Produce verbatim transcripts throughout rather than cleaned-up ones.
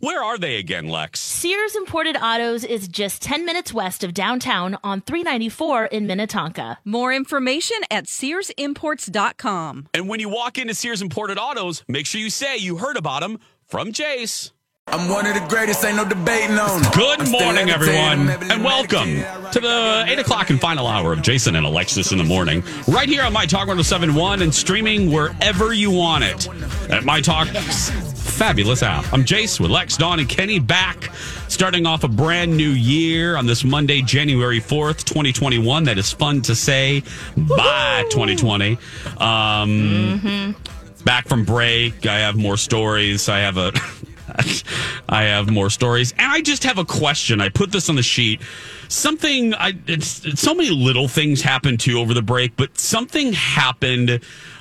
Where are they again, Lex? Sears Imported Autos is just ten minutes west of downtown on three ninety-four in Minnetonka. More information at Sears Imports dot com. And when you walk into Sears Imported Autos, make sure you say you heard about them from Jace. I'm one of the greatest, ain't no debating on it. Good morning, everyone, and welcome to the eight o'clock and final hour of Jason and Alexis in the morning, right here on MyTalk one oh seven point one and streaming wherever you want it at MyTalk's fabulous app. I'm Jace with Lex, Dawn, and Kenny, back starting off a brand new year on this Monday, January fourth, twenty twenty-one. That is fun to say. Woo-hoo! Bye, twenty twenty. Um, mm-hmm. Back from break. I have more stories. I have a... I have more stories. And I just have a question. I put this on the sheet. Something, I, it's, it's so many little things happened too over the break, but something happened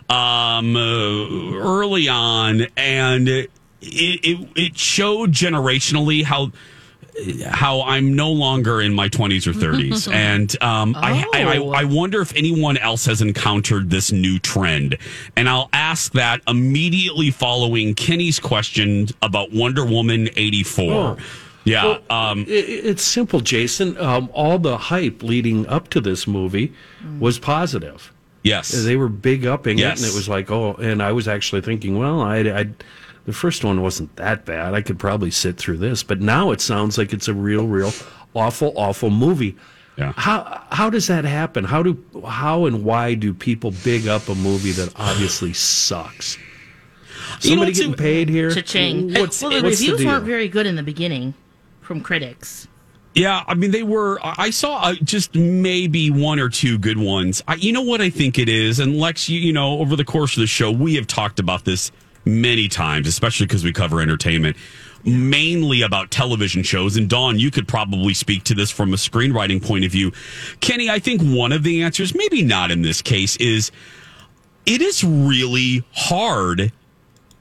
um, uh, early on, and it, it, it showed generationally how how I'm no longer in my twenties or thirties. And um, oh. I, I I wonder if anyone else has encountered this new trend. And I'll ask that immediately following Kenny's question about Wonder Woman eighty-four. Oh. Yeah. Well, um, it, it's simple, Jason. Um, all the hype leading up to this movie was positive. Yes. They were big upping yes. it, and it was like, oh, and I was actually thinking, well, I... I the first one wasn't that bad. I could probably sit through this. But now it sounds like it's a real, real awful, awful movie. Yeah. How how does that happen? How do how and why do people big up a movie that obviously sucks? Somebody you know, getting a, paid here? Cha-ching. What's, well, the what's reviews the deal? Weren't very good in the beginning from critics. Yeah, I mean, they were, I saw just maybe one or two good ones. I, you know what I think it is? And Lex, you, you know, over the course of the show, we have talked about this many times, especially because we cover entertainment, mainly about television shows. And Dawn, you could probably speak to this from a screenwriting point of view. Kenny, I think one of the answers, maybe not in this case, is it is really hard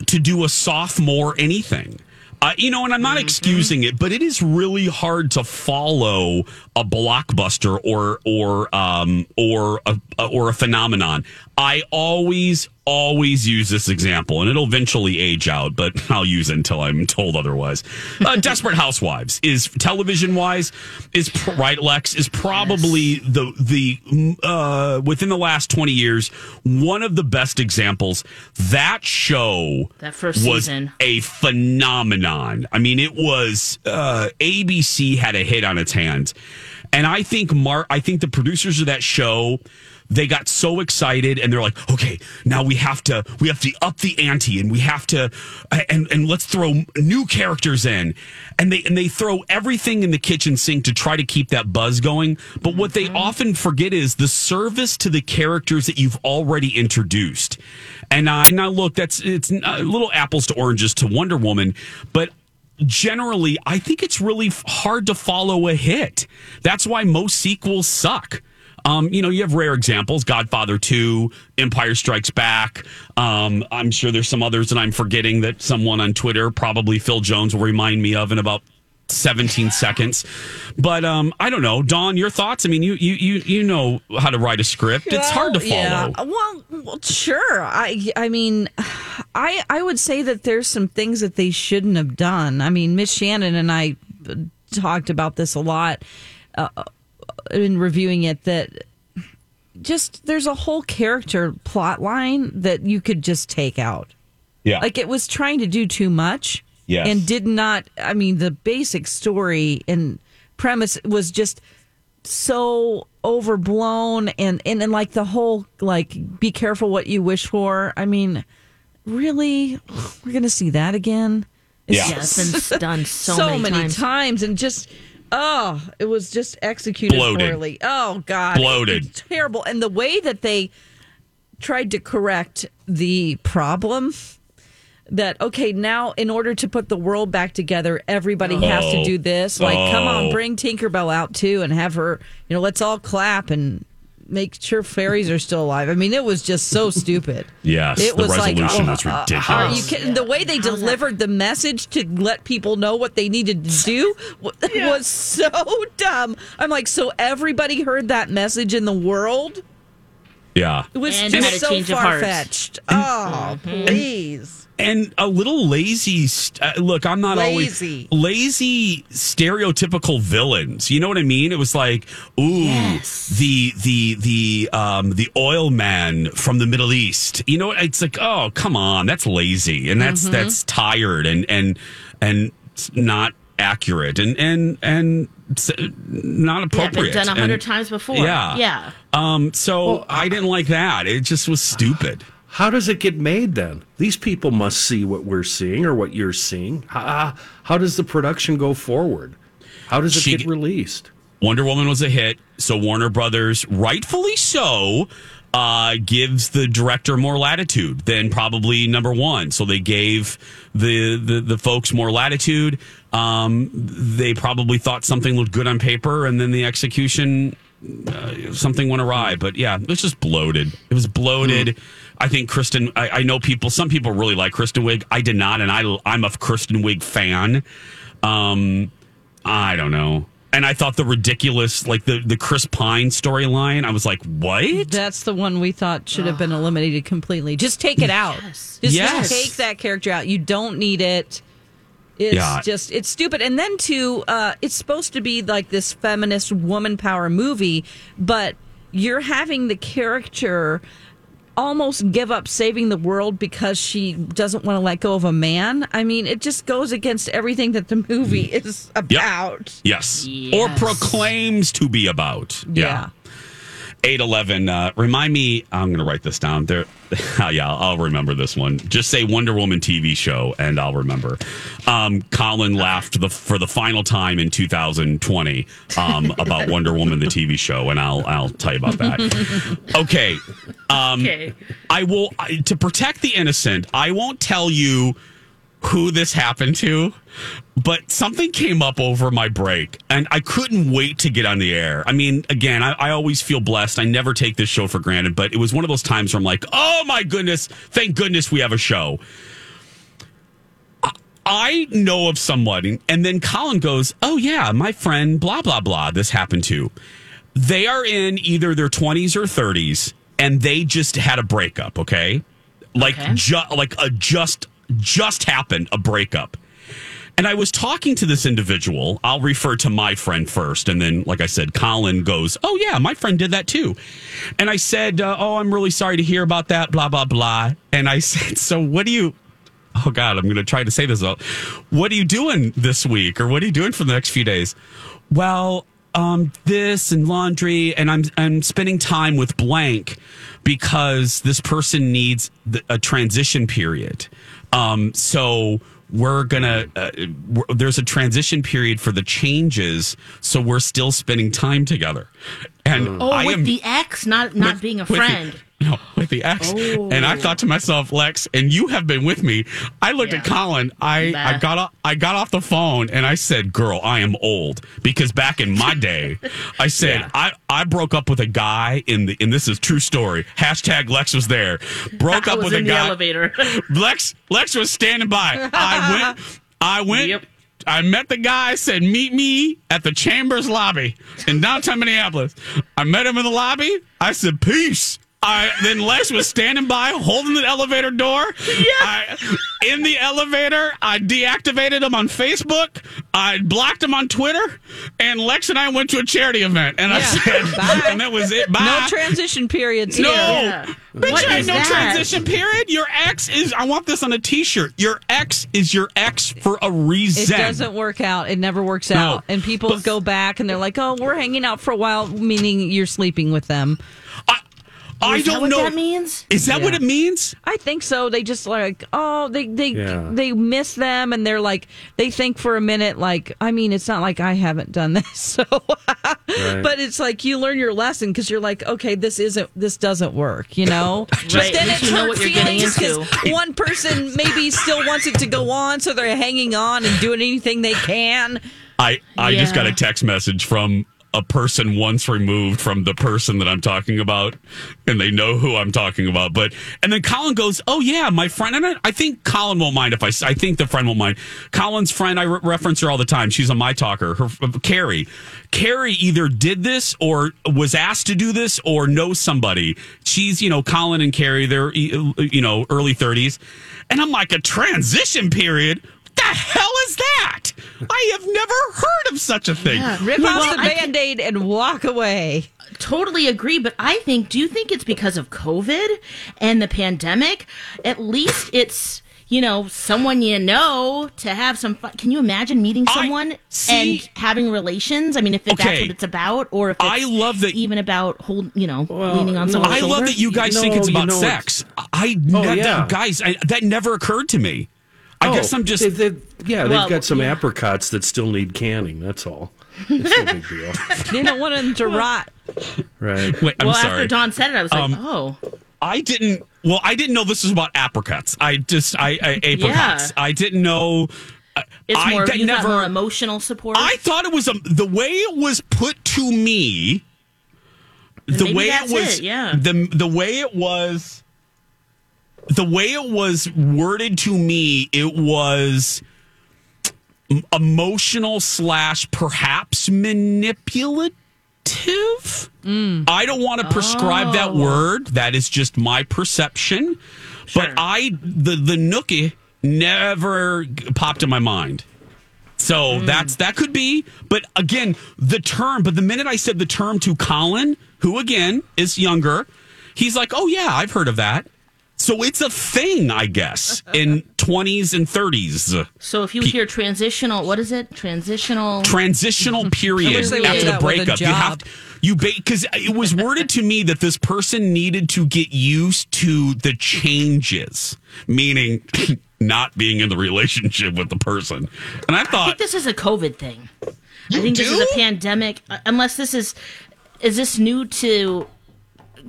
to do a sophomore anything. Uh, you know, and I'm not mm-hmm. excusing it, but it is really hard to follow a blockbuster or or um, or a, or a phenomenon. I always, always use this example, and it'll eventually age out, but I'll use it until I'm told otherwise. Uh, Desperate Housewives is television-wise is right. Lex is probably yes. the the uh, within the last twenty years one of the best examples. That show that first was season. a phenomenon. I mean, it was uh, A B C had a hit on its hands, and I think Mark. I think the producers of that show. They got so excited and they're like, okay, now we have to, we have to up the ante and we have to, and, and let's throw new characters in. And they, and they throw everything in the kitchen sink to try to keep that buzz going. But mm-hmm. what they often forget is the service to the characters that you've already introduced. And I, now look, that's, it's little apples to oranges to Wonder Woman, but generally I think it's really hard to follow a hit. That's why most sequels suck. Um, you know, you have rare examples, Godfather two, Empire Strikes Back. Um, I'm sure there's some others that I'm forgetting that someone on Twitter, probably Phil Jones, will remind me of in about seventeen seconds. But um, I don't know. Dawn, your thoughts? I mean, you you you, you know how to write a script. Well, it's hard to follow. Yeah. Well, well, sure. I I mean, I, I would say that there's some things that they shouldn't have done. I mean, Miss Shannon and I talked about this a lot. Uh, in reviewing it, that just there's a whole character plot line that you could just take out. Yeah. Like it was trying to do too much. Yes. And did not, I mean, the basic story and premise was just so overblown and, and, and like the whole, like, be careful what you wish for. I mean, really? We're going to see that again? It's yeah. Just, yeah, it's been done so, so many, many times. times and just... Oh, it was just executed Bloated. poorly. Oh, God. Bloated. Terrible. And the way that they tried to correct the problem that, okay, now in order to put the world back together, everybody oh. has to do this. Like, oh. come on, bring Tinkerbell out, too, and have her, you know, let's all clap and make sure fairies are still alive. I mean, it was just so stupid. Yes, it was the resolution like, oh, was ridiculous. Are you kidding? The way they delivered the message to let people know what they needed to do yeah. was so dumb. I'm like, so everybody heard that message in the world? Yeah. It was and just so far-fetched. Oh, mm-hmm. please. And a little lazy, uh, look, I'm not lazy. always lazy, stereotypical villains. You know what I mean? It was like, ooh, yes. the, the, the, um, the oil man from the Middle East. You know, it's like, oh, come on. That's lazy. And that's, mm-hmm. that's tired and, and, and not accurate and, and, and not appropriate. Yeah, been done a hundred times before. Yeah. Yeah. Um, so well, I didn't like that. It just was stupid. How does it get made then? These people must see what we're seeing or what you're seeing. How, how does the production go forward? How does it she, get released? Wonder Woman was a hit, so Warner Brothers, rightfully so, uh, gives the director more latitude than probably number one. So they gave the the, the folks more latitude. Um, they probably thought something looked good on paper, and then the execution... Uh, something went awry, but yeah, it's just bloated. It was bloated. Mm. I think Kristen. I, I know people. Some people really like Kristen Wiig. I did not, and I I'm a Kristen Wiig fan. Um, I don't know. And I thought the ridiculous, like the the Chris Pine storyline. I was like, what? That's the one we thought should have been eliminated completely. Just take it out. Yes. Just yes. take that character out. You don't need it. It's yeah. just, it's stupid. And then, too, uh, it's supposed to be like this feminist woman power movie, but you're having the character almost give up saving the world because she doesn't want to let go of a man. I mean, it just goes against everything that the movie is about. Yep. Yes. yes. Or proclaims to be about. Yeah. yeah. eight eleven Uh, remind me, I'm going to write this down. There, oh, yeah, I'll remember this one. Just say Wonder Woman T V show, and I'll remember. Um, Colin laughed the, for the final time in two thousand twenty um, about Wonder Woman the T V show, and I'll I'll tell you about that. Okay, um, okay. I will I, to protect the innocent. I won't tell you who this happened to. But something came up over my break, and I couldn't wait to get on the air. I mean, again, I, I always feel blessed. I never take this show for granted, but it was one of those times where I'm like, oh, my goodness, thank goodness we have a show. I, I know of somebody, and then Colin goes, oh, yeah, my friend, blah, blah, blah, this happened to. They are in either their twenties or thirties, and they just had a breakup, okay? Like okay. Ju- like a just just happened, a breakup. And I was talking to this individual. I'll refer to my friend first. And then, like I said, Colin goes, oh, yeah, my friend did that too. And I said, uh, oh, I'm really sorry to hear about that, blah, blah, blah. And I said, so what do you, oh, God, I'm going to try to say this out. What are you doing this week? Or what are you doing for the next few days? Well, um, this and laundry. And I'm, I'm spending time with blank because this person needs the, a transition period. Um, so... We're gonna, uh, we're, there's a transition period for the changes, so we're still spending time together. And oh, I with am, the ex, not not with, being a friend. The, no, with the ex. Oh. And I thought to myself, Lex, and you have been with me. I looked yeah. at Colin. I, I got off, I got off the phone and I said, "Girl, I am old." Because back in my day, I said yeah. I, I broke up with a guy in the and this is true story. Hashtag Lex was there. Broke I up was with in a the guy. Elevator. Lex Lex was standing by. I went. I went. Yep. I met the guy, said, meet me at the Chambers lobby in downtown Minneapolis. I met him in the lobby. I said, peace. I, then Lex was standing by, holding the elevator door. Yeah. I, in the elevator, I deactivated him on Facebook. I blocked him on Twitter. And Lex and I went to a charity event. And yeah. I said, bye. And that was it. Bye. No transition periods no. here. Yeah. Bitch, I ain't no that? transition period. Your ex is, I want this on a T-shirt. Your ex is your ex for a reason. It doesn't work out. It never works no. out. And people but, go back and they're like, oh, we're hanging out for a while, meaning you're sleeping with them. I, I don't know. Is that what that means? Is that yeah. what it means? I think so. They just like, oh, they they, yeah. they miss them, and they're like, they think for a minute, like, I mean, it's not like I haven't done this, so. Right. But it's like you learn your lesson because you're like, okay, this isn't, this doesn't work, you know. Right. But then it's hurt feelings because one person maybe still wants it to go on, so they're hanging on and doing anything they can. I I yeah. just got a text message from a person once removed from the person that I'm talking about, and they know who I'm talking about. But and then Colin goes, "Oh yeah, my friend." And I, I think Colin won't mind if I. I think the friend won't mind. Colin's friend, I re- reference her all the time. She's on My Talker. Her Carrie, Carrie either did this or was asked to do this or knows somebody. She's you know Colin and Carrie. They're you know early thirties, and I'm like a transition period. The hell is that? I have never heard of such a thing. Yeah, rip well, off the I Band-Aid can... and walk away. Totally agree, but I think, do you think it's because of COVID and the pandemic? At least it's, you know, someone you know to have some fun. Can you imagine meeting someone I, see, and having relations? I mean, if it, okay. that's what it's about, or if it's I love that, even about, hold, you know, well, leaning on no, someone's I shoulder. Love that you guys no, think it's about you know sex. It's... I, oh, that, yeah. Guys, I, that never occurred to me. I oh, guess I'm just... They, they, yeah, they've well, got some yeah. apricots that still need canning, that's all. It's no big deal. They don't want them to well, rot. Right. Wait, I'm well, sorry. After Don said it, I was um, like, oh. I didn't... Well, I didn't know this was about apricots. I just... I, I Apricots. Yeah. I didn't know... It's more, I, that you never, got more emotional support? I thought it was... A, the way it was put to me... And the way it was... It, yeah. The, the way it was... The way it was worded to me, it was emotional slash perhaps manipulative. Mm. I don't want to prescribe oh. that word. That is just my perception. Sure. But I the, the nookie never popped in my mind. So mm. that's that could be. But again, the term. But the minute I said the term to Colin, who again is younger, he's like, oh, yeah, I've heard of that. So it's a thing, I guess, in twenties and thirties. So if you hear transitional, what is it? Transitional transitional period after the breakup. You have to, you because it was worded to me that this person needed to get used to the changes, meaning not being in the relationship with the person. And I thought I think this is a COVID thing. You I think do? This is a pandemic. Unless this is is this new to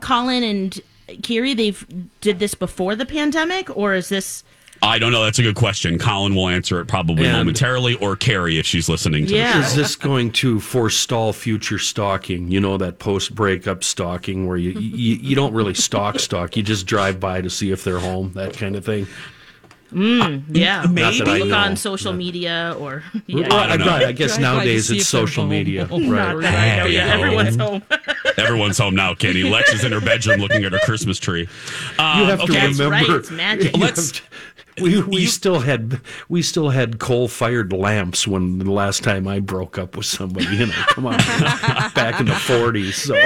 Colin and Kiri, they've did this before the pandemic, or is this? I don't know. That's a good question. Colin will answer it probably and momentarily, or Carrie if she's listening to yeah. this. Is this going to forestall future stalking? You know, that post-breakup stalking where you, you, you don't really stalk stalk. You just drive by to see if they're home, that kind of thing. Mm, yeah. Uh, maybe look on social yeah. media or... Yeah. I, I, I, I guess nowadays it's social media. Right. Hey, yeah, everyone's home. Everyone's home now, Kenny. Lex is in her bedroom looking at her Christmas tree. Um, you have okay, to remember, right, it's magic. Let's. To, we we you, still had we still had coal fired lamps when the last time I broke up with somebody. You know, come on, back in the forties. So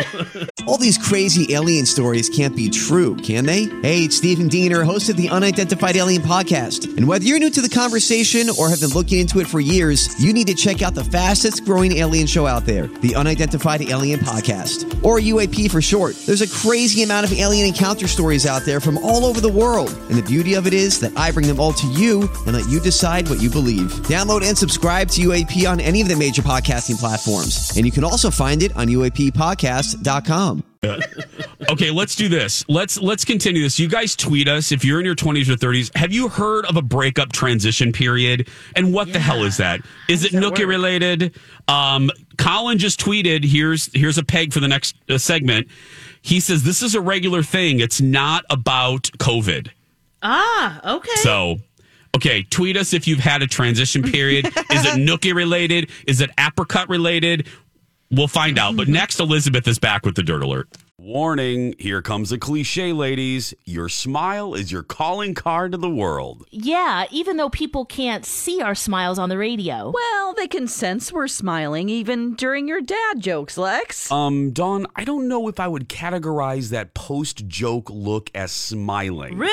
all these crazy alien stories can't be true, can they? Hey, it's Stephen Diener, host of the Unidentified Alien Podcast. And whether you're new to the conversation or have been looking into it for years, you need to check out the fastest growing alien show out there, the Unidentified Alien Podcast, or U A P for short. There's a crazy amount of alien encounter stories out there from all over the world. And the beauty of it is that I bring them all to you and let you decide what you believe. Download and subscribe to U A P on any of the major podcasting platforms. And you can also find it on U A P podcast dot com. Okay, let's do this. Let's let's continue this. You guys tweet us if you're in your twenties or thirties. Have you heard of a breakup transition period? And what yeah. the hell is that? Is it nookie related? Um, Colin just tweeted, here's here's a peg for the next uh, segment. He says, this is a regular thing. It's not about COVID. Ah, okay. So, okay, tweet us if you've had a transition period. Is it nookie related? Is it apricot related? We'll find out. But next, Elizabeth is back with the Dirt Alert. Warning, here comes a cliche, ladies. Your smile is your calling card to the world. Yeah, even though people can't see our smiles on the radio. Well, they can sense we're smiling even during your dad jokes, Lex. Um, Dawn, I don't know if I would categorize that post-joke look as smiling. Rude!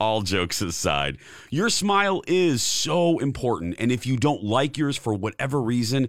All jokes aside, your smile is so important, and if you don't like yours for whatever reason,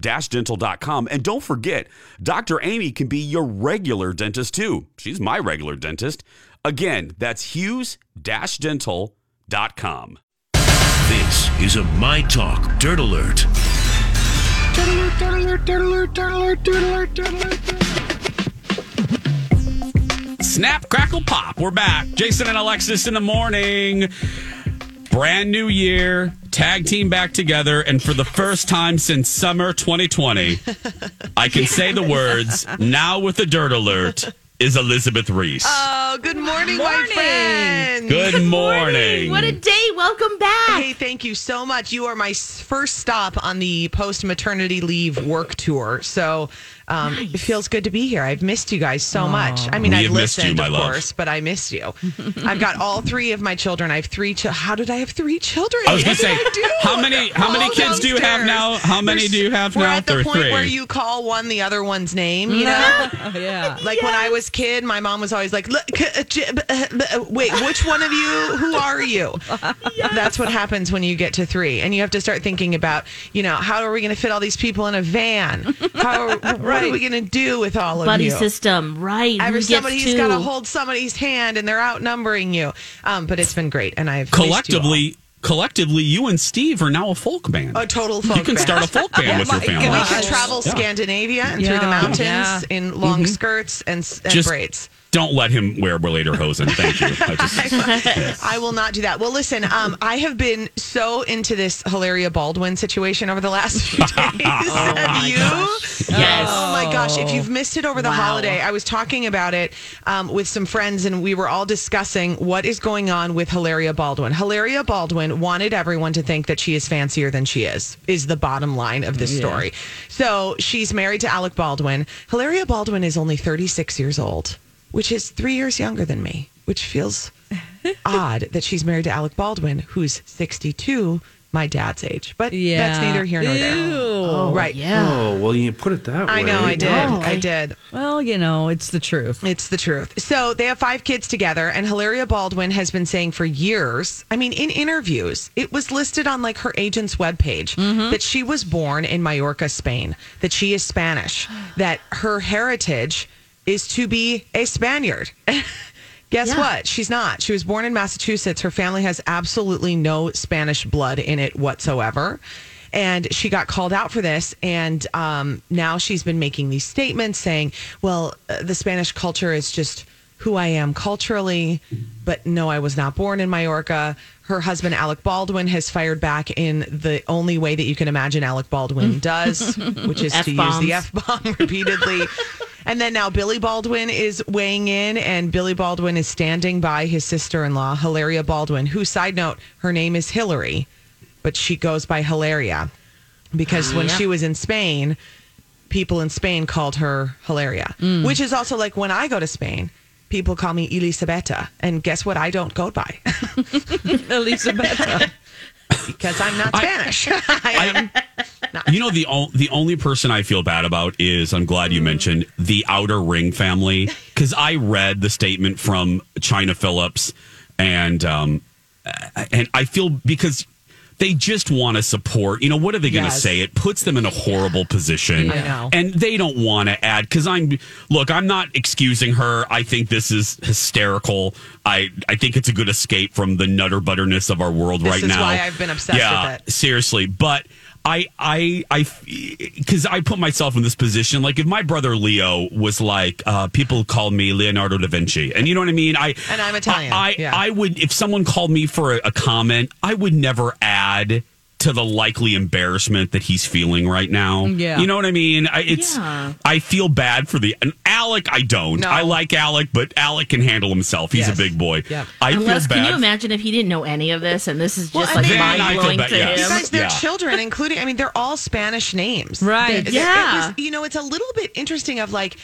Dental dot com. And don't forget, Doctor Amy can be your regular dentist too. She's my regular dentist. Again, that's Hughes Dental dot com. This is a My Talk Dirt Alert. Dirt alert, dirt alert, dirt alert, dirt alert, dirt alert, dirt alert, dirt alert. Snap, crackle, pop. We're back. Jason and Alexis in the morning. Brand new year. Tag team back together. And for the first time since summer twenty twenty, I can say the words, now with the Dirt Alert, is Elizabeth Reese. Oh, good morning, morning. my friend. Good, good morning. morning. What a day. Welcome back. Hey, thank you so much. You are my first stop on the post-maternity leave work tour. So... Um, nice. It feels good to be here. I've missed you guys so Aww. much. I mean, we I've listened, you, of love. course, but I missed you. I've got all three of my children. I have three children. How did I have three children? I was going to say, how many How all many kids downstairs. do you have now? How many There's, do you have we're now? We're at the there point three. where you call one the other one's name, you know? oh, yeah. Like yes. when I was a kid, my mom was always like, Look, uh, j- uh, uh, wait, which one of you? Who are you? yes. That's what happens when you get to three. And you have to start thinking about, you know, how are we going to fit all these people in a van? How are we? What are we going to do with all of Buddy you? Buddy system, right. Every somebody's got to hold somebody's hand, and they're outnumbering you. Um, but it's been great, and I've Collectively, you collectively, you and Steve are now a folk band. A total folk band. You can band. start a folk band oh with your family. God. We can travel yeah. Scandinavia and yeah. through the mountains yeah. in long mm-hmm. skirts and, and Just, braids. Don't let him wear lederhosen. Thank you. I, just, I will not do that. Well, listen, um, I have been so into this Hilaria Baldwin situation over the last few days. oh have you? Gosh. Yes. Oh, my gosh. If you've missed it over the wow. holiday, I was talking about it um, with some friends, and we were all discussing what is going on with Hilaria Baldwin. Hilaria Baldwin wanted everyone to think that she is fancier than she is, is the bottom line of this yeah. story. So she's married to Alec Baldwin. Hilaria Baldwin is only thirty-six years old, which is three years younger than me, which feels odd that she's married to Alec Baldwin, who's sixty-two my dad's age, but yeah. that's neither here nor there. Ew. Oh, right. Yeah. Oh, well, you put it that way. I know, I did. Oh. I did. Well, you know, it's the truth. It's the truth. So they have five kids together, and Hilaria Baldwin has been saying for years, I mean, in interviews, it was listed on like her agent's webpage mm-hmm. that she was born in Majorca, Spain, that she is Spanish, that her heritage is to be a Spaniard. Guess yeah. what? She's not. She was born in Massachusetts. Her family has absolutely no Spanish blood in it whatsoever. And she got called out for this. And um, now she's been making these statements saying, well, uh, the Spanish culture is just who I am culturally. But no, I was not born in Majorca. Her husband, Alec Baldwin, has fired back in the only way that you can imagine Alec Baldwin does, which is F-bombs. To use the F-bomb repeatedly. And then now Billy Baldwin is weighing in, and Billy Baldwin is standing by his sister-in-law, Hilaria Baldwin, who, side note, her name is Hillary, but she goes by Hilaria because when yeah. she was in Spain, people in Spain called her Hilaria, mm. which is also like when I go to Spain, people call me Elisabetta, and guess what I don't go by? Elisabetta. Because I'm not Spanish. I, I am not. You know, the o- the only person I feel bad about is, I'm glad you mentioned, the Outer Ring family. Because I read the statement from China Phillips, and um, and I feel, because they just want to support. You know, what are they going to yes. say? It puts them in a horrible yeah. position. I know. And they don't want to add, because I'm, look, I'm not excusing her. I think this is hysterical. I, I think it's a good escape from the nutter butterness of our world this right now. This is why I've been obsessed yeah, with it. Seriously. But I, I, I, because I put myself in this position. Like, if my brother Leo was like, uh, people call me Leonardo da Vinci, and you know what I mean? I And I'm Italian. I, yeah. I, I would, if someone called me for a, a comment, I would never add to the likely embarrassment that he's feeling right now. Yeah. You know what I mean? I, it's, yeah. I feel bad for the, and Alec, I don't. No. I like Alec, but Alec can handle himself. He's yes. a big boy. Yep. I Unless, feel bad. Can you imagine if he didn't know any of this and this is just well, like mind-blowing to yeah. him? You guys, their yeah. children, including, I mean, they're all Spanish names. Right. They, yeah. It was, you know, it's a little bit interesting of like,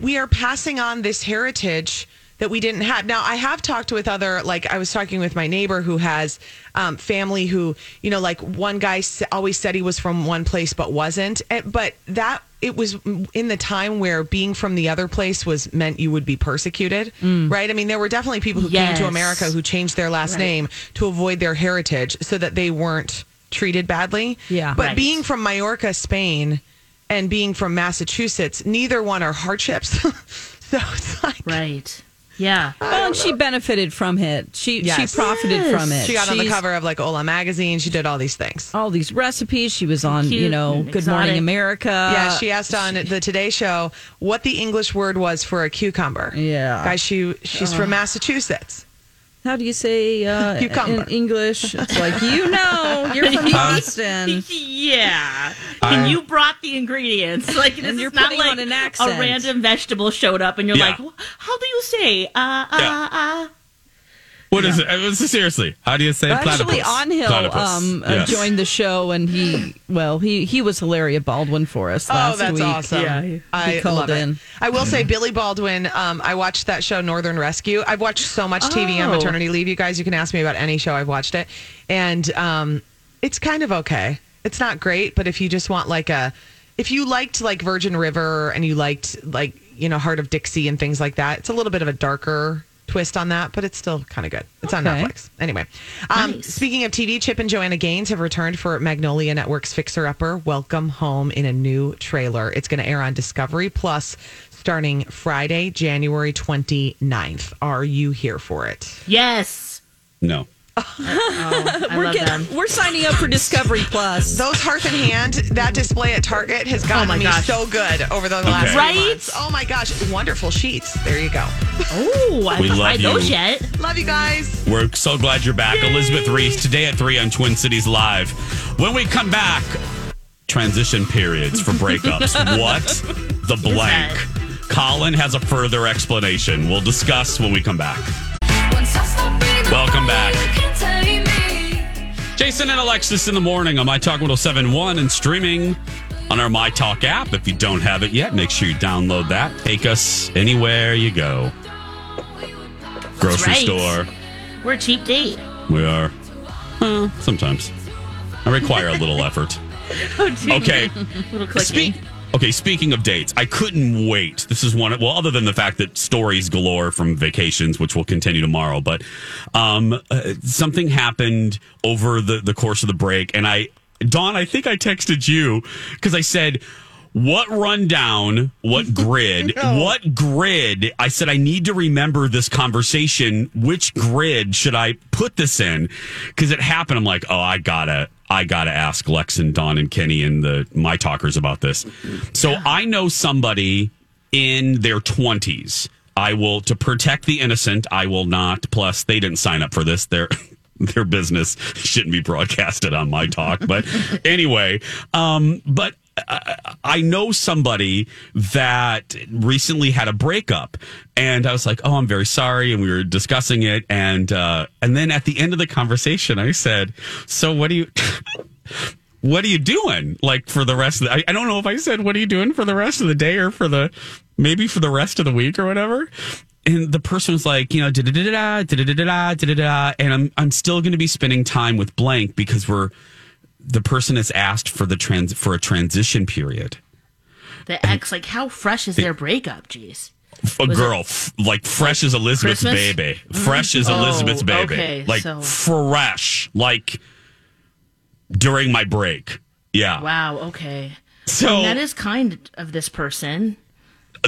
we are passing on this heritage that we didn't have. Now, I have talked with other, like I was talking with my neighbor who has um, family who, you know, like one guy always said he was from one place but wasn't. And, but that it was in the time where being from the other place was meant you would be persecuted, mm. right? I mean, there were definitely people who yes. came to America who changed their last right. name to avoid their heritage so that they weren't treated badly. Yeah, but right. being from Majorca, Spain, and being from Massachusetts, neither one are hardships. So it's like... Right. Yeah. Well, and she benefited from it. She yes. she profited yes. from it. She got She's, on the cover of like Ola magazine. She did all these things. All these recipes. She was on, Cute you know, Good exotic. Morning America. Yeah, she asked on the Today Show what the English word was for a cucumber. Yeah. Guys, she she's uh. from Massachusetts. How do you say uh, in English? It's like, you know, you're from Boston. Yeah. I, and you brought the ingredients. Like, this you're is not like an accent. A random vegetable showed up and you're yeah. like, how do you say? Uh, yeah. uh, uh. What yeah. is it? Seriously, how do you say platypus? Actually, Angel um, yes. joined the show, and he, well, he, he was Hilaria Baldwin for us last week. Oh, that's week. Awesome. Yeah, he, I he called love in. It. I will say, Billy Baldwin, um, I watched that show, Northern Rescue. I've watched so much T V oh. on maternity leave, you guys. You can ask me about any show. I've watched it. And um, it's kind of okay. It's not great, but if you just want like a, if you liked like Virgin River and you liked like, you know, Heart of Dixie and things like that, it's a little bit of a darker twist on that, but it's still kind of good. It's okay. on Netflix. Anyway, um, nice. Speaking of T V, Chip and Joanna Gaines have returned for Magnolia Network's Fixer Upper, Welcome Home, in a new trailer. It's going to air on Discovery Plus starting Friday, January twenty-ninth. Are you here for it? Yes. No. Oh, we're, getting, we're signing up for Discovery Plus. Those Hearth in Hand, that display at Target has gotten oh me gosh. so good over the last okay. right? months. Oh my gosh, wonderful sheets. There you go. Oh, I haven't tried those yet. Love you guys. We're so glad you're back. Yay. Elizabeth Reese today at three on Twin Cities Live. When we come back, transition periods for breakups. What the blank? Colin has a further explanation. We'll discuss when we come back. Welcome back. Jason and Alexis in the morning on MyTalk one oh seven point one and streaming on our MyTalk app. If you don't have it yet, make sure you download that. Take us anywhere you go. Grocery right. store. We're a cheap date. We are. Well, sometimes. I require a little effort. Oh, gee. Okay. Little clicky. Spe- okay, speaking of dates, I couldn't wait. This is one, of, well, other than the fact that stories galore from vacations, which will continue tomorrow, but um, uh, something happened over the, the course of the break. And I, Dawn, I think I texted you because I said, what rundown, what grid, no. what grid? I said, I need to remember this conversation. Which grid should I put this in? Because it happened. I'm like, oh, I gotta, I gotta ask Lex and Dawn and Kenny and the my talkers about this. So I know somebody in their twenties. I will, to protect the innocent, I will not. Plus, they didn't sign up for this. They're... Their business shouldn't be broadcasted on my talk. But anyway, um, but I, I know somebody that recently had a breakup, and I was like, oh, I'm very sorry. And we were discussing it. And, uh, and then at the end of the conversation, I said, so what do you, what are you doing? Like for the rest of the, I, I don't know if I said, what are you doing for the rest of the day or for the, maybe for the rest of the week or whatever. And the person was like, you know, da da da da da da da da da, and I'm I'm still going to be spending time with blank because we're the person has asked for the trans for a transition period. The ex, and like, how fresh is it, their breakup? Jeez, a was girl, f- like fresh like as Elizabeth's Christmas? baby, fresh as oh, Elizabeth's baby, okay, like so. fresh, like during my break. Yeah. Wow. Okay. So I mean, that is kind of this person.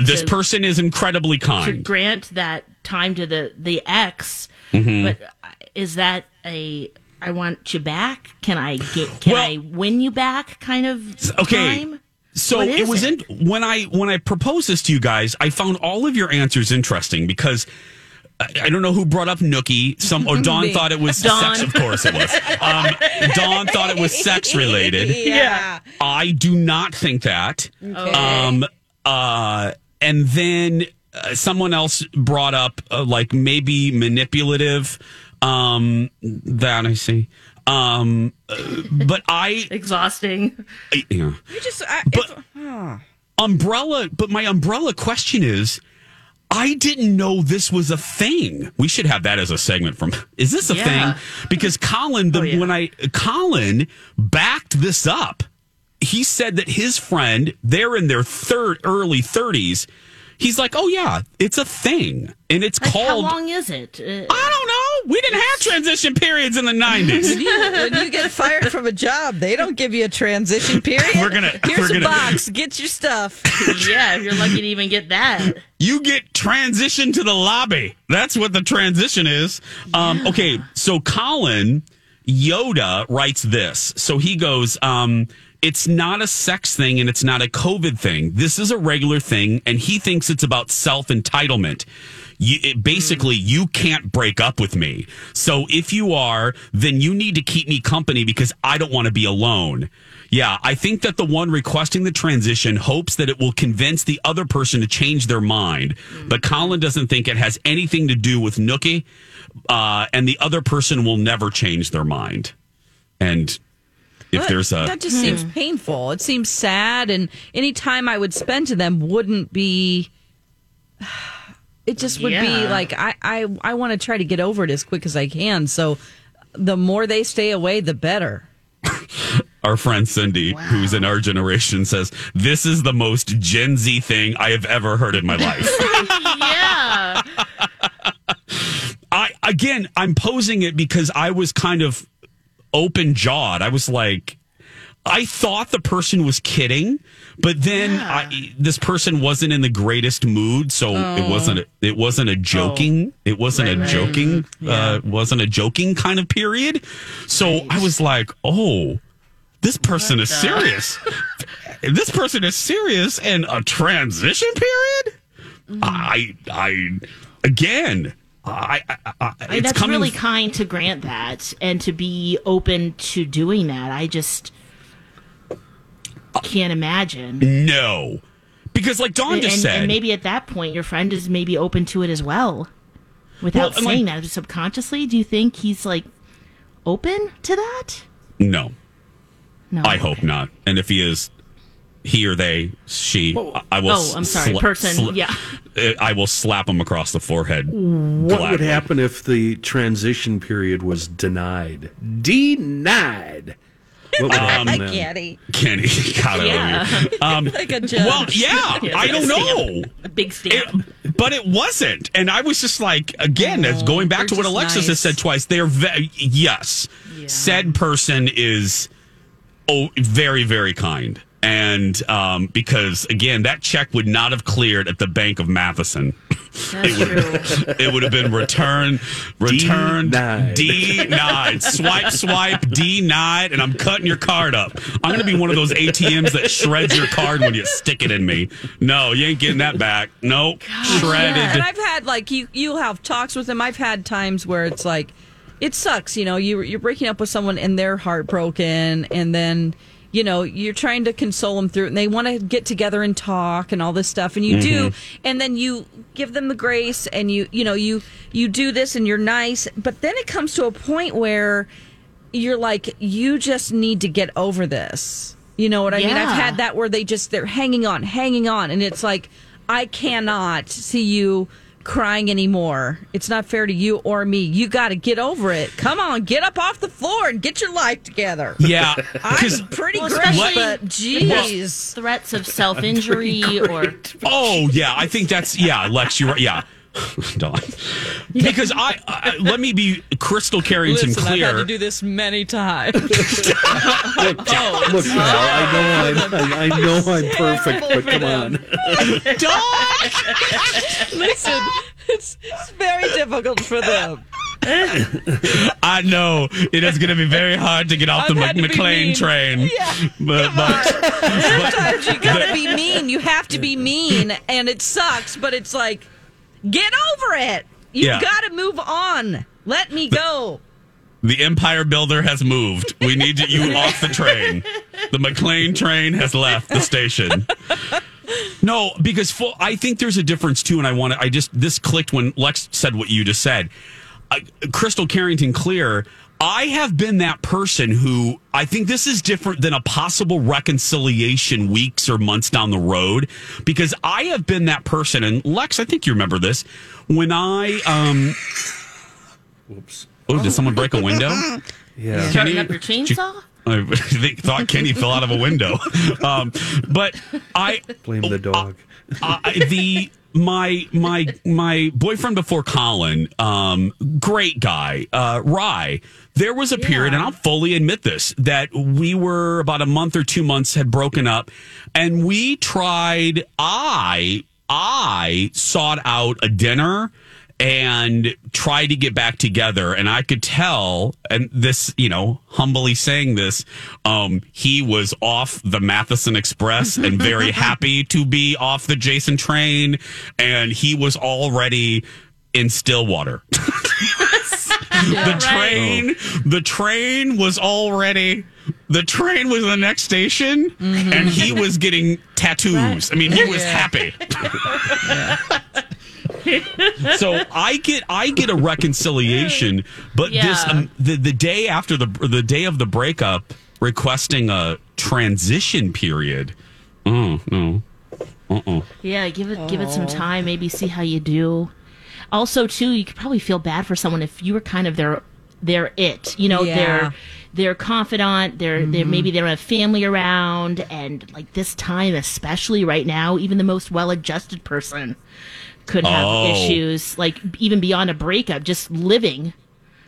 This to, person is incredibly kind. To grant that time to the, the ex, mm-hmm. but is that a, I want you back? Can I get, can well, I win you back kind of okay. time? So it was it? in, when I, when I proposed this to you guys, I found all of your answers interesting because I, I don't know who brought up Nookie. Some, or Dawn thought it was Dawn. sex. Of course it was. Um, Dawn thought it was sex related. Yeah. I do not think that. Okay. Um, uh, And then uh, someone else brought up, uh, like, maybe manipulative. Um, that I see. Um, uh, but I... Exhausting. I, you know. You just... I, but oh. umbrella... But my umbrella question is, I didn't know this was a thing. We should have that as a segment from... Is this a yeah. thing? Because Colin, the, oh, yeah. when I... Colin backed this up. He said that his friend, they're in their third early thirties. He's like, oh, yeah, it's a thing. And it's like called. How long is it? Uh, I don't know. We didn't have transition periods in the nineties. When you, when you get fired from a job, they don't give you a transition period. We're going to. Here's we're gonna, a box. Get your stuff. Yeah, if you're lucky to even get that. You get transitioned to the lobby. That's what the transition is. Yeah. Um, okay, so Colin Yoda writes this. So he goes, um, it's not a sex thing and it's not a COVID thing. This is a regular thing, and he thinks it's about self-entitlement. You, it, basically, you can't break up with me. So if you are, then you need to keep me company because I don't want to be alone. Yeah, I think that the one requesting the transition hopes that it will convince the other person to change their mind. But Colin doesn't think it has anything to do with Nookie, uh, and the other person will never change their mind. And... If well, there's a that just hmm. seems painful. It seems sad, and any time I would spend to them wouldn't be. It just would yeah. be like I I, I want to try to get over it as quick as I can. So the more they stay away, the better. Our friend Cindy, wow. who's in our generation, says this is the most Gen Z thing I have ever heard in my life. Yeah. I again, I'm posing it because I was kind of. Open-jawed. I was like, I thought the person was kidding, but then yeah. I, this person wasn't in the greatest mood, so oh. it wasn't. A, it wasn't a joking. Oh. It wasn't right, a joking. Right. Yeah. Uh, wasn't a joking kind of period. So right. I was like, oh, this person what is the- serious. This person is serious, and a transition period. Mm. I, I, again. I, I, I, it's I mean, that's coming... really kind to grant that and to be open to doing that. I just can't imagine. No. Because like Dawn just and, said. And maybe at that point, your friend is maybe open to it as well. Without well, saying like, that subconsciously, do you think he's like open to that? No. No. I okay. hope not. And if he is... He or they, she, I will. Oh, I'm sorry, sla- person. Sla- yeah, I will slap them across the forehead. What gladly. Would happen if the transition period was denied? Denied. What would um, happen? Like Kenny. Kenny. God, I yeah. love you. Um, like a judge. Well, yeah. yeah I don't know. A big stamp. It, but it wasn't. And I was just like, again, oh, going back to what Alexis nice. has said twice, they're, ve- yes, yeah. said person is oh, very, very kind. And um, because, again, that check would not have cleared at the Bank of Matheson. It would, it would have been returned, returned, denied. denied. Swipe, swipe, denied, and I'm cutting your card up. I'm going to be one of those A T Ms that shreds your card when you stick it in me. No, you ain't getting that back. No, nope. shredded. Yeah. And I've had, like, you, you have talks with them. I've had times where it's like, it sucks, you know, you, you're breaking up with someone and they're heartbroken, and then... You know, you're trying to console them through it, and they want to get together and talk and all this stuff, and you mm-hmm. do, and then you give them the grace, and you, you know, you you do this, and you're nice, but then it comes to a point where you're like, you just need to get over this. You know what I yeah. mean? I've had that where they just they're hanging on, hanging on, and it's like, I cannot see you crying anymore. It's not fair to you or me. You got to get over it. Come on, get up off the floor and get your life together. Yeah, I'm pretty well, great, but geez, well, threats of self injury or oh yeah, I think that's yeah, Lex, you're right. Yeah, Don, because I, I let me be crystal Carrington Listen, clear. I've had to do this many times. look, oh, look now, I know I'm, I, I know I'm perfect, but come on, Don. Listen, it's, it's very difficult for them. I know it is going to be very hard to get off I've the Mc- McLean train. Yeah. But, but, sometimes but, you got to be mean. You have to be mean, and it sucks, but it's like. Get over it. You've yeah. got to move on. Let me go. The Empire Builder has moved. We need you off the train. The McLean train has left the station. No, because full, I think there's a difference, too, and I want to, I just, this clicked when Lex said what you just said. Uh, Crystal Carrington Clear, I have been that person who, I think this is different than a possible reconciliation weeks or months down the road, because I have been that person, and Lex, I think you remember this, when I, um, whoops. Oh, did someone break a window? Yeah. Kenny, you up your chainsaw? I thought Kenny fell out of a window. Um, but I... Blame the dog. I, I, the... My my my boyfriend before Colin, um, great guy, uh, Rye, there was a period, yeah. and I'll fully admit this, that we were about a month or two months had broken up, and we tried, I, I sought out a dinner and tried to get back together, and I could tell, and this, you know, humbly saying this, um, he was off the Matheson Express and very happy to be off the Jason train, and he was already in Stillwater. The train, the train was already, the train was the next station, mm-hmm. and he was getting tattoos. Right. I mean, he was yeah. happy. yeah. So I get I get a reconciliation, but yeah. this um, the the day after the the day of the breakup, requesting a transition period. Oh no, uh oh. Yeah, give it Aww. give it some time. Maybe see how you do. Also, too, you could probably feel bad for someone if you were kind of their their it. You know, yeah. their their confidant. Their mm-hmm. their maybe they're a family around, and like this time, especially right now, even the most well adjusted person could have oh. issues, like even beyond a breakup, just living,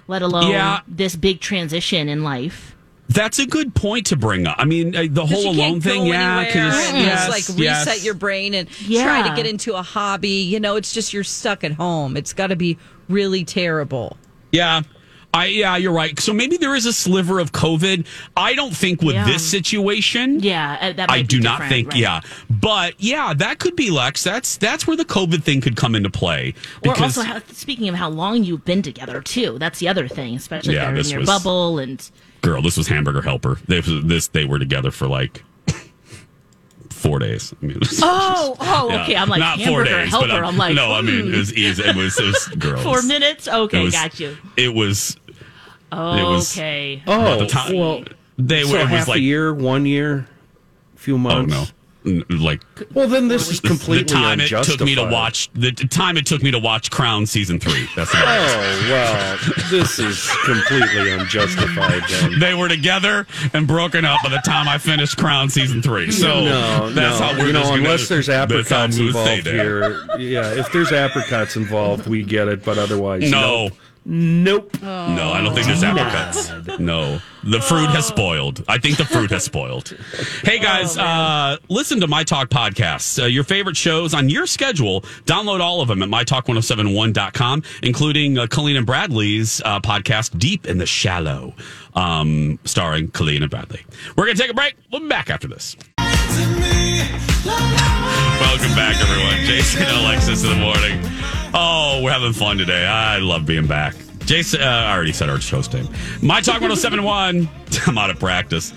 let alone yeah. this big transition in life. That's a good point to bring up. I mean, the whole alone thing, yeah, because yes, it's like yes. reset your brain and yeah. try to get into a hobby. You know, it's just you're stuck at home. It's got to be really terrible. Yeah. I, yeah, you're right. So maybe there is a sliver of COVID. I don't think with yeah. this situation. Yeah, that might I do not think. Right. Yeah, but yeah, that could be Lex. That's that's where the COVID thing could come into play. Because, or also, how, speaking of how long you've been together too, that's the other thing. Especially yeah, if they're in your was, bubble and girl, this was Hamburger Helper. They, this they were together for like four days. I mean, oh, just, oh, yeah. okay. I'm like not Hamburger four days, Helper. I'm, I'm like no. Mm. I mean, it was easy. It was, it was girls. Four minutes. Okay, was, got you. It was. Was, okay. Oh, the time, well, they were. So it was half like a year, one year, few months. Oh no, like. Well, then this is completely the time it took me to watch the time it took me to watch Crown season three. That's what oh well, this is completely unjustified. Then. They were together and broken up by the time I finished Crown season three. So no, that's no. how we're you know just unless gonna, there's apricots involved here. Yeah, if there's apricots involved, we get it. But otherwise, no. Nope. Nope. Oh, no, I don't think there's apricots. God. No. The fruit oh. has spoiled. I think the fruit has spoiled. Hey, guys, oh, uh, listen to My Talk podcasts. Uh, your favorite shows on your schedule. Download all of them at my talk one oh seven one dot com, including uh, Colleen and Bradley's uh, podcast, Deep in the Shallow, um, starring Colleen and Bradley. We're going to take a break. We'll be back after this. Welcome back, everyone. Jason and Alexis in the morning. Oh, we're having fun today. I love being back. Jason, uh, I already said our show's name. My Talk one oh seven point one. I'm out of practice.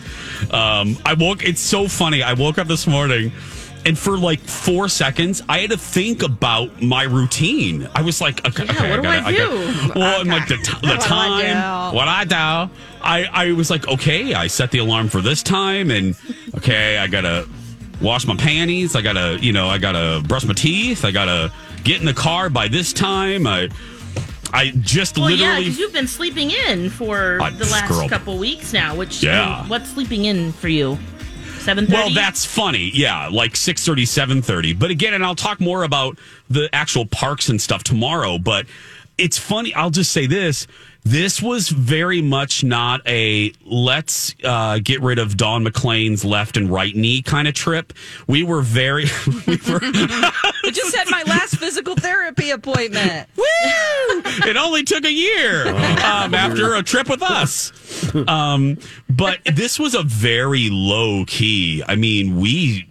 Um, I woke. It's so funny. I woke up this morning, and for like four seconds, I had to think about my routine. I was like, okay, yeah, okay what do I, gotta, I do? I gotta, well, okay. I'm like the, t- the time, what I do. I, I was like, okay, I set the alarm for this time, and okay, I gotta wash my panties. I gotta, you know, I gotta brush my teeth. I gotta get in the car by this time. I, I just well, literally. Well, yeah, because you've been sleeping in for I, the last girl. couple weeks now. Which, yeah, I mean, what's sleeping in for you? seven thirty Well, that's funny. Yeah, like six thirty, seven thirty But again, and I'll talk more about the actual parks and stuff tomorrow. But it's funny. I'll just say this. This was very much not a let's uh, get rid of Don McLean's left and right knee kind of trip. We were very. We were I just had my last physical therapy appointment. Woo! It only took a year um, after a trip with us. Um, but this was a very low key. I mean, we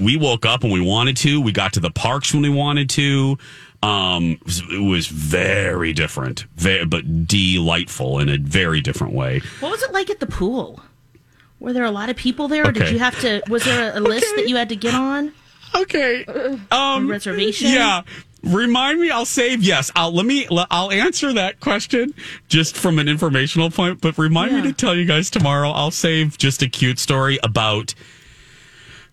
we woke up when we wanted to. We got to the parks when we wanted to. Um, it was very different, very, but delightful in a very different way. What was it like at the pool? Were there a lot of people there? Okay. Or did you have to, was there a list okay. that you had to get on? Okay. Um, a reservation? Yeah. Remind me, I'll save, yes. I'll, let me, I'll answer that question just from an informational point, but remind yeah. me to tell you guys tomorrow. I'll save just a cute story about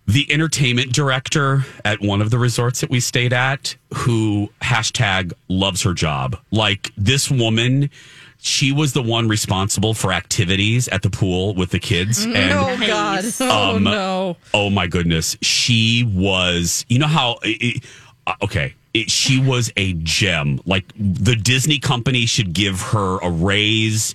the entertainment director at one of the resorts that we stayed at, who hashtag loves her job. Like, this woman, she was the one responsible for activities at the pool with the kids. And, oh, God. Um, oh, no. Oh, my goodness. She was, you know how, it, okay, it, she was a gem. Like, the Disney company should give her a raise.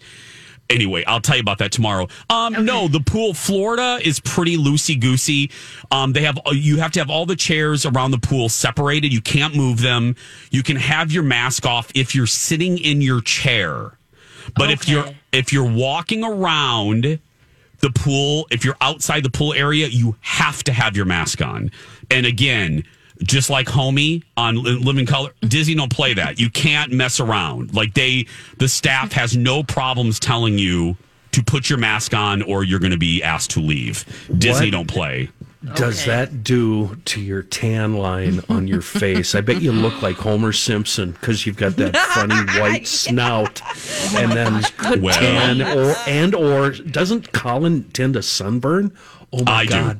Anyway, I'll tell you about that tomorrow. Um, okay. No, the pool, Florida, is pretty loosey-goosey. Um, they have you have to have all the chairs around the pool separated. You can't move them. You can have your mask off if you're sitting in your chair, but okay. if you're if you're walking around the pool, if you're outside the pool area, you have to have your mask on. And again, just like Homie on Living Color, Disney don't play that. You can't mess around. Like, they, the staff has no problems telling you to put your mask on or you're going to be asked to leave. Disney what don't play. Does okay. that do to your tan line on your face? I bet you look like Homer Simpson because you've got that funny white snout, and then well, tan, or and or doesn't Colin tend to sunburn? Oh my I God!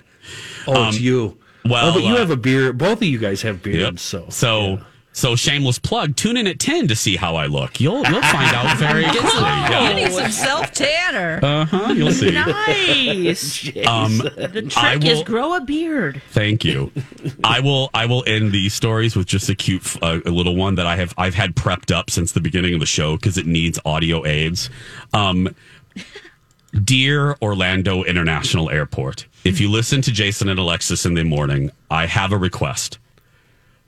Do. Oh, um, it's you. Well, oh, but you uh, have a beard. Both of you guys have beards, yep. so so yeah. so shameless plug. Tune in at ten to see how I look. You'll you'll find out very quickly. Yeah. You need some self tanner. Uh huh. You'll see. Nice. Um, the trick will, is grow a beard. Thank you. I will I will end these stories with just a cute uh, a little one that I have I've had prepped up since the beginning of the show because it needs audio aids. Um, Dear Orlando International Airport, if you listen to Jason and Alexis in the morning, I have a request.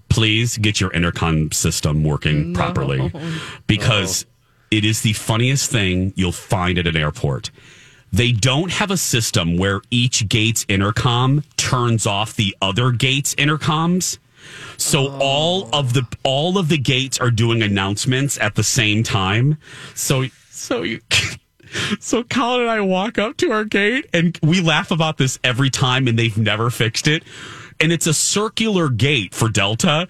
Please get your intercom system working no. properly, because oh. it is the funniest thing you'll find at an airport. They don't have a system where each gate's intercom turns off the other gate's intercoms. So oh. all of the all of the gates are doing announcements at the same time. So so you So Colin and I walk up to our gate, and we laugh about this every time, and they've never fixed it. And it's a circular gate for Delta,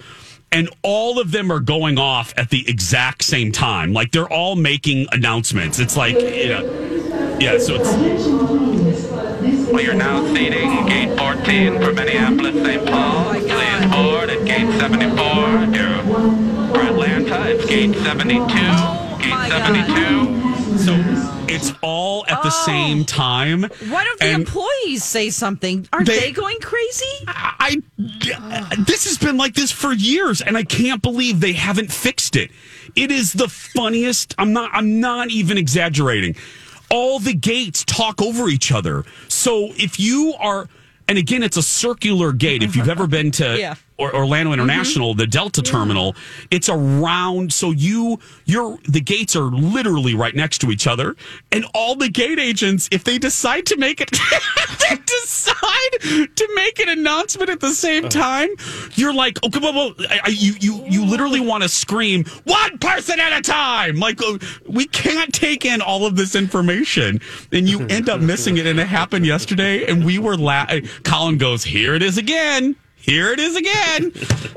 and all of them are going off at the exact same time. Like, they're all making announcements. It's like, you know, yeah, so it's... We are now seating gate fourteen for Minneapolis, Saint Paul. Please board at gate seventy-four. For Atlanta, it's gate seventy-two. Oh, gate seventy-two. So it's all at the oh. same time. What if the and employees say something? Aren't they, they going crazy? I, I this has been like this for years, and I can't believe they haven't fixed it. It is the funniest. I'm not. I'm not even exaggerating. All the gates talk over each other. So if you are, and again, it's a circular gate. If you've ever been to yeah. Orlando International, mm-hmm. the Delta yeah. terminal, it's a round. So you, you're, the gates are literally right next to each other. And all the gate agents, if they decide to make it, they decide to make an announcement at the same time. You're like, okay, well, well I, you, you, you literally want to scream one person at a time. Like, we can't take in all of this information, and you end up missing it. And it happened yesterday, and we were laughing. Colin goes, "Here it is again." Here it is again.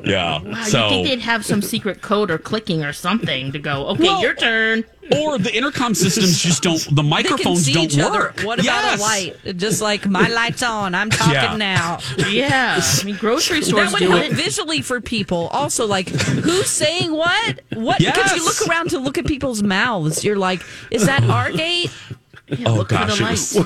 Yeah. Wow, so you think they'd have some secret code or clicking or something to go, okay, well, your turn. Or the intercom systems just don't, the microphones they can see don't each work. Other. What yes. about a light? Just like, my light's on. I'm talking yeah. now. Yeah. I mean, grocery stores do it. That would help visually for people. Also, like, who's saying what? What? Yes. Because you look around to look at people's mouths. You're like, is that our gate? Yeah, oh gosh! Was...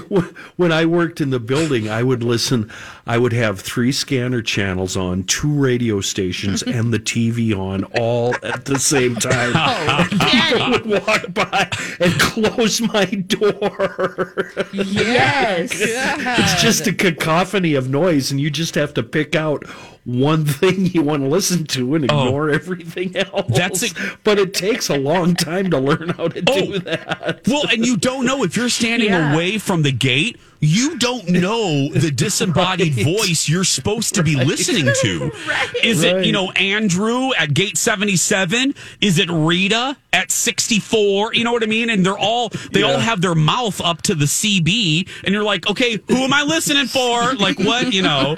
When I worked in the building, I would listen. I would have three scanner channels on, two radio stations, and the T V on all at the same time. Oh, I would walk by and close my door. Yes, it's just a cacophony of noise, and you just have to pick out one thing you want to listen to and ignore oh, everything else. That's it. But it takes a long time to learn how to oh, do that. Well, and you don't know if you're standing yeah. away from the gate. You don't know the disembodied right. voice you're supposed to be right. listening to. Right. Is right. it, you know, Andrew at gate seventy-seven? Is it Rita at sixty-four? You know what I mean? And they're all, they yeah. all have their mouth up to the C B. And you're like, okay, who am I listening for? Like, what, you know?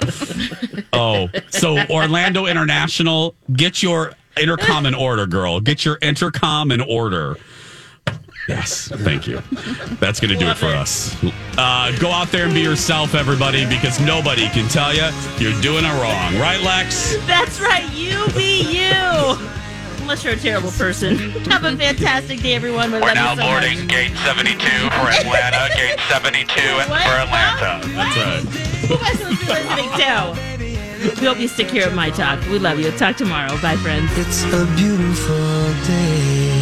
Oh, so Orlando International, get your intercom in order, girl. Get your intercom in order. Yes, thank you. That's going to do it for us. Uh, go out there and be yourself, everybody, because nobody can tell you you're doing it wrong. Right, Lex? That's right. You be you. Unless you're a terrible person. Have a fantastic day, everyone. We We're now so boarding much. Gate seventy-two for Atlanta, Gate seventy-two what? For Atlanta. What? That's right. Who am supposed to be listening to? We'll be stuck here at My Talk. We love you. Talk tomorrow. Bye, friends. It's a beautiful day.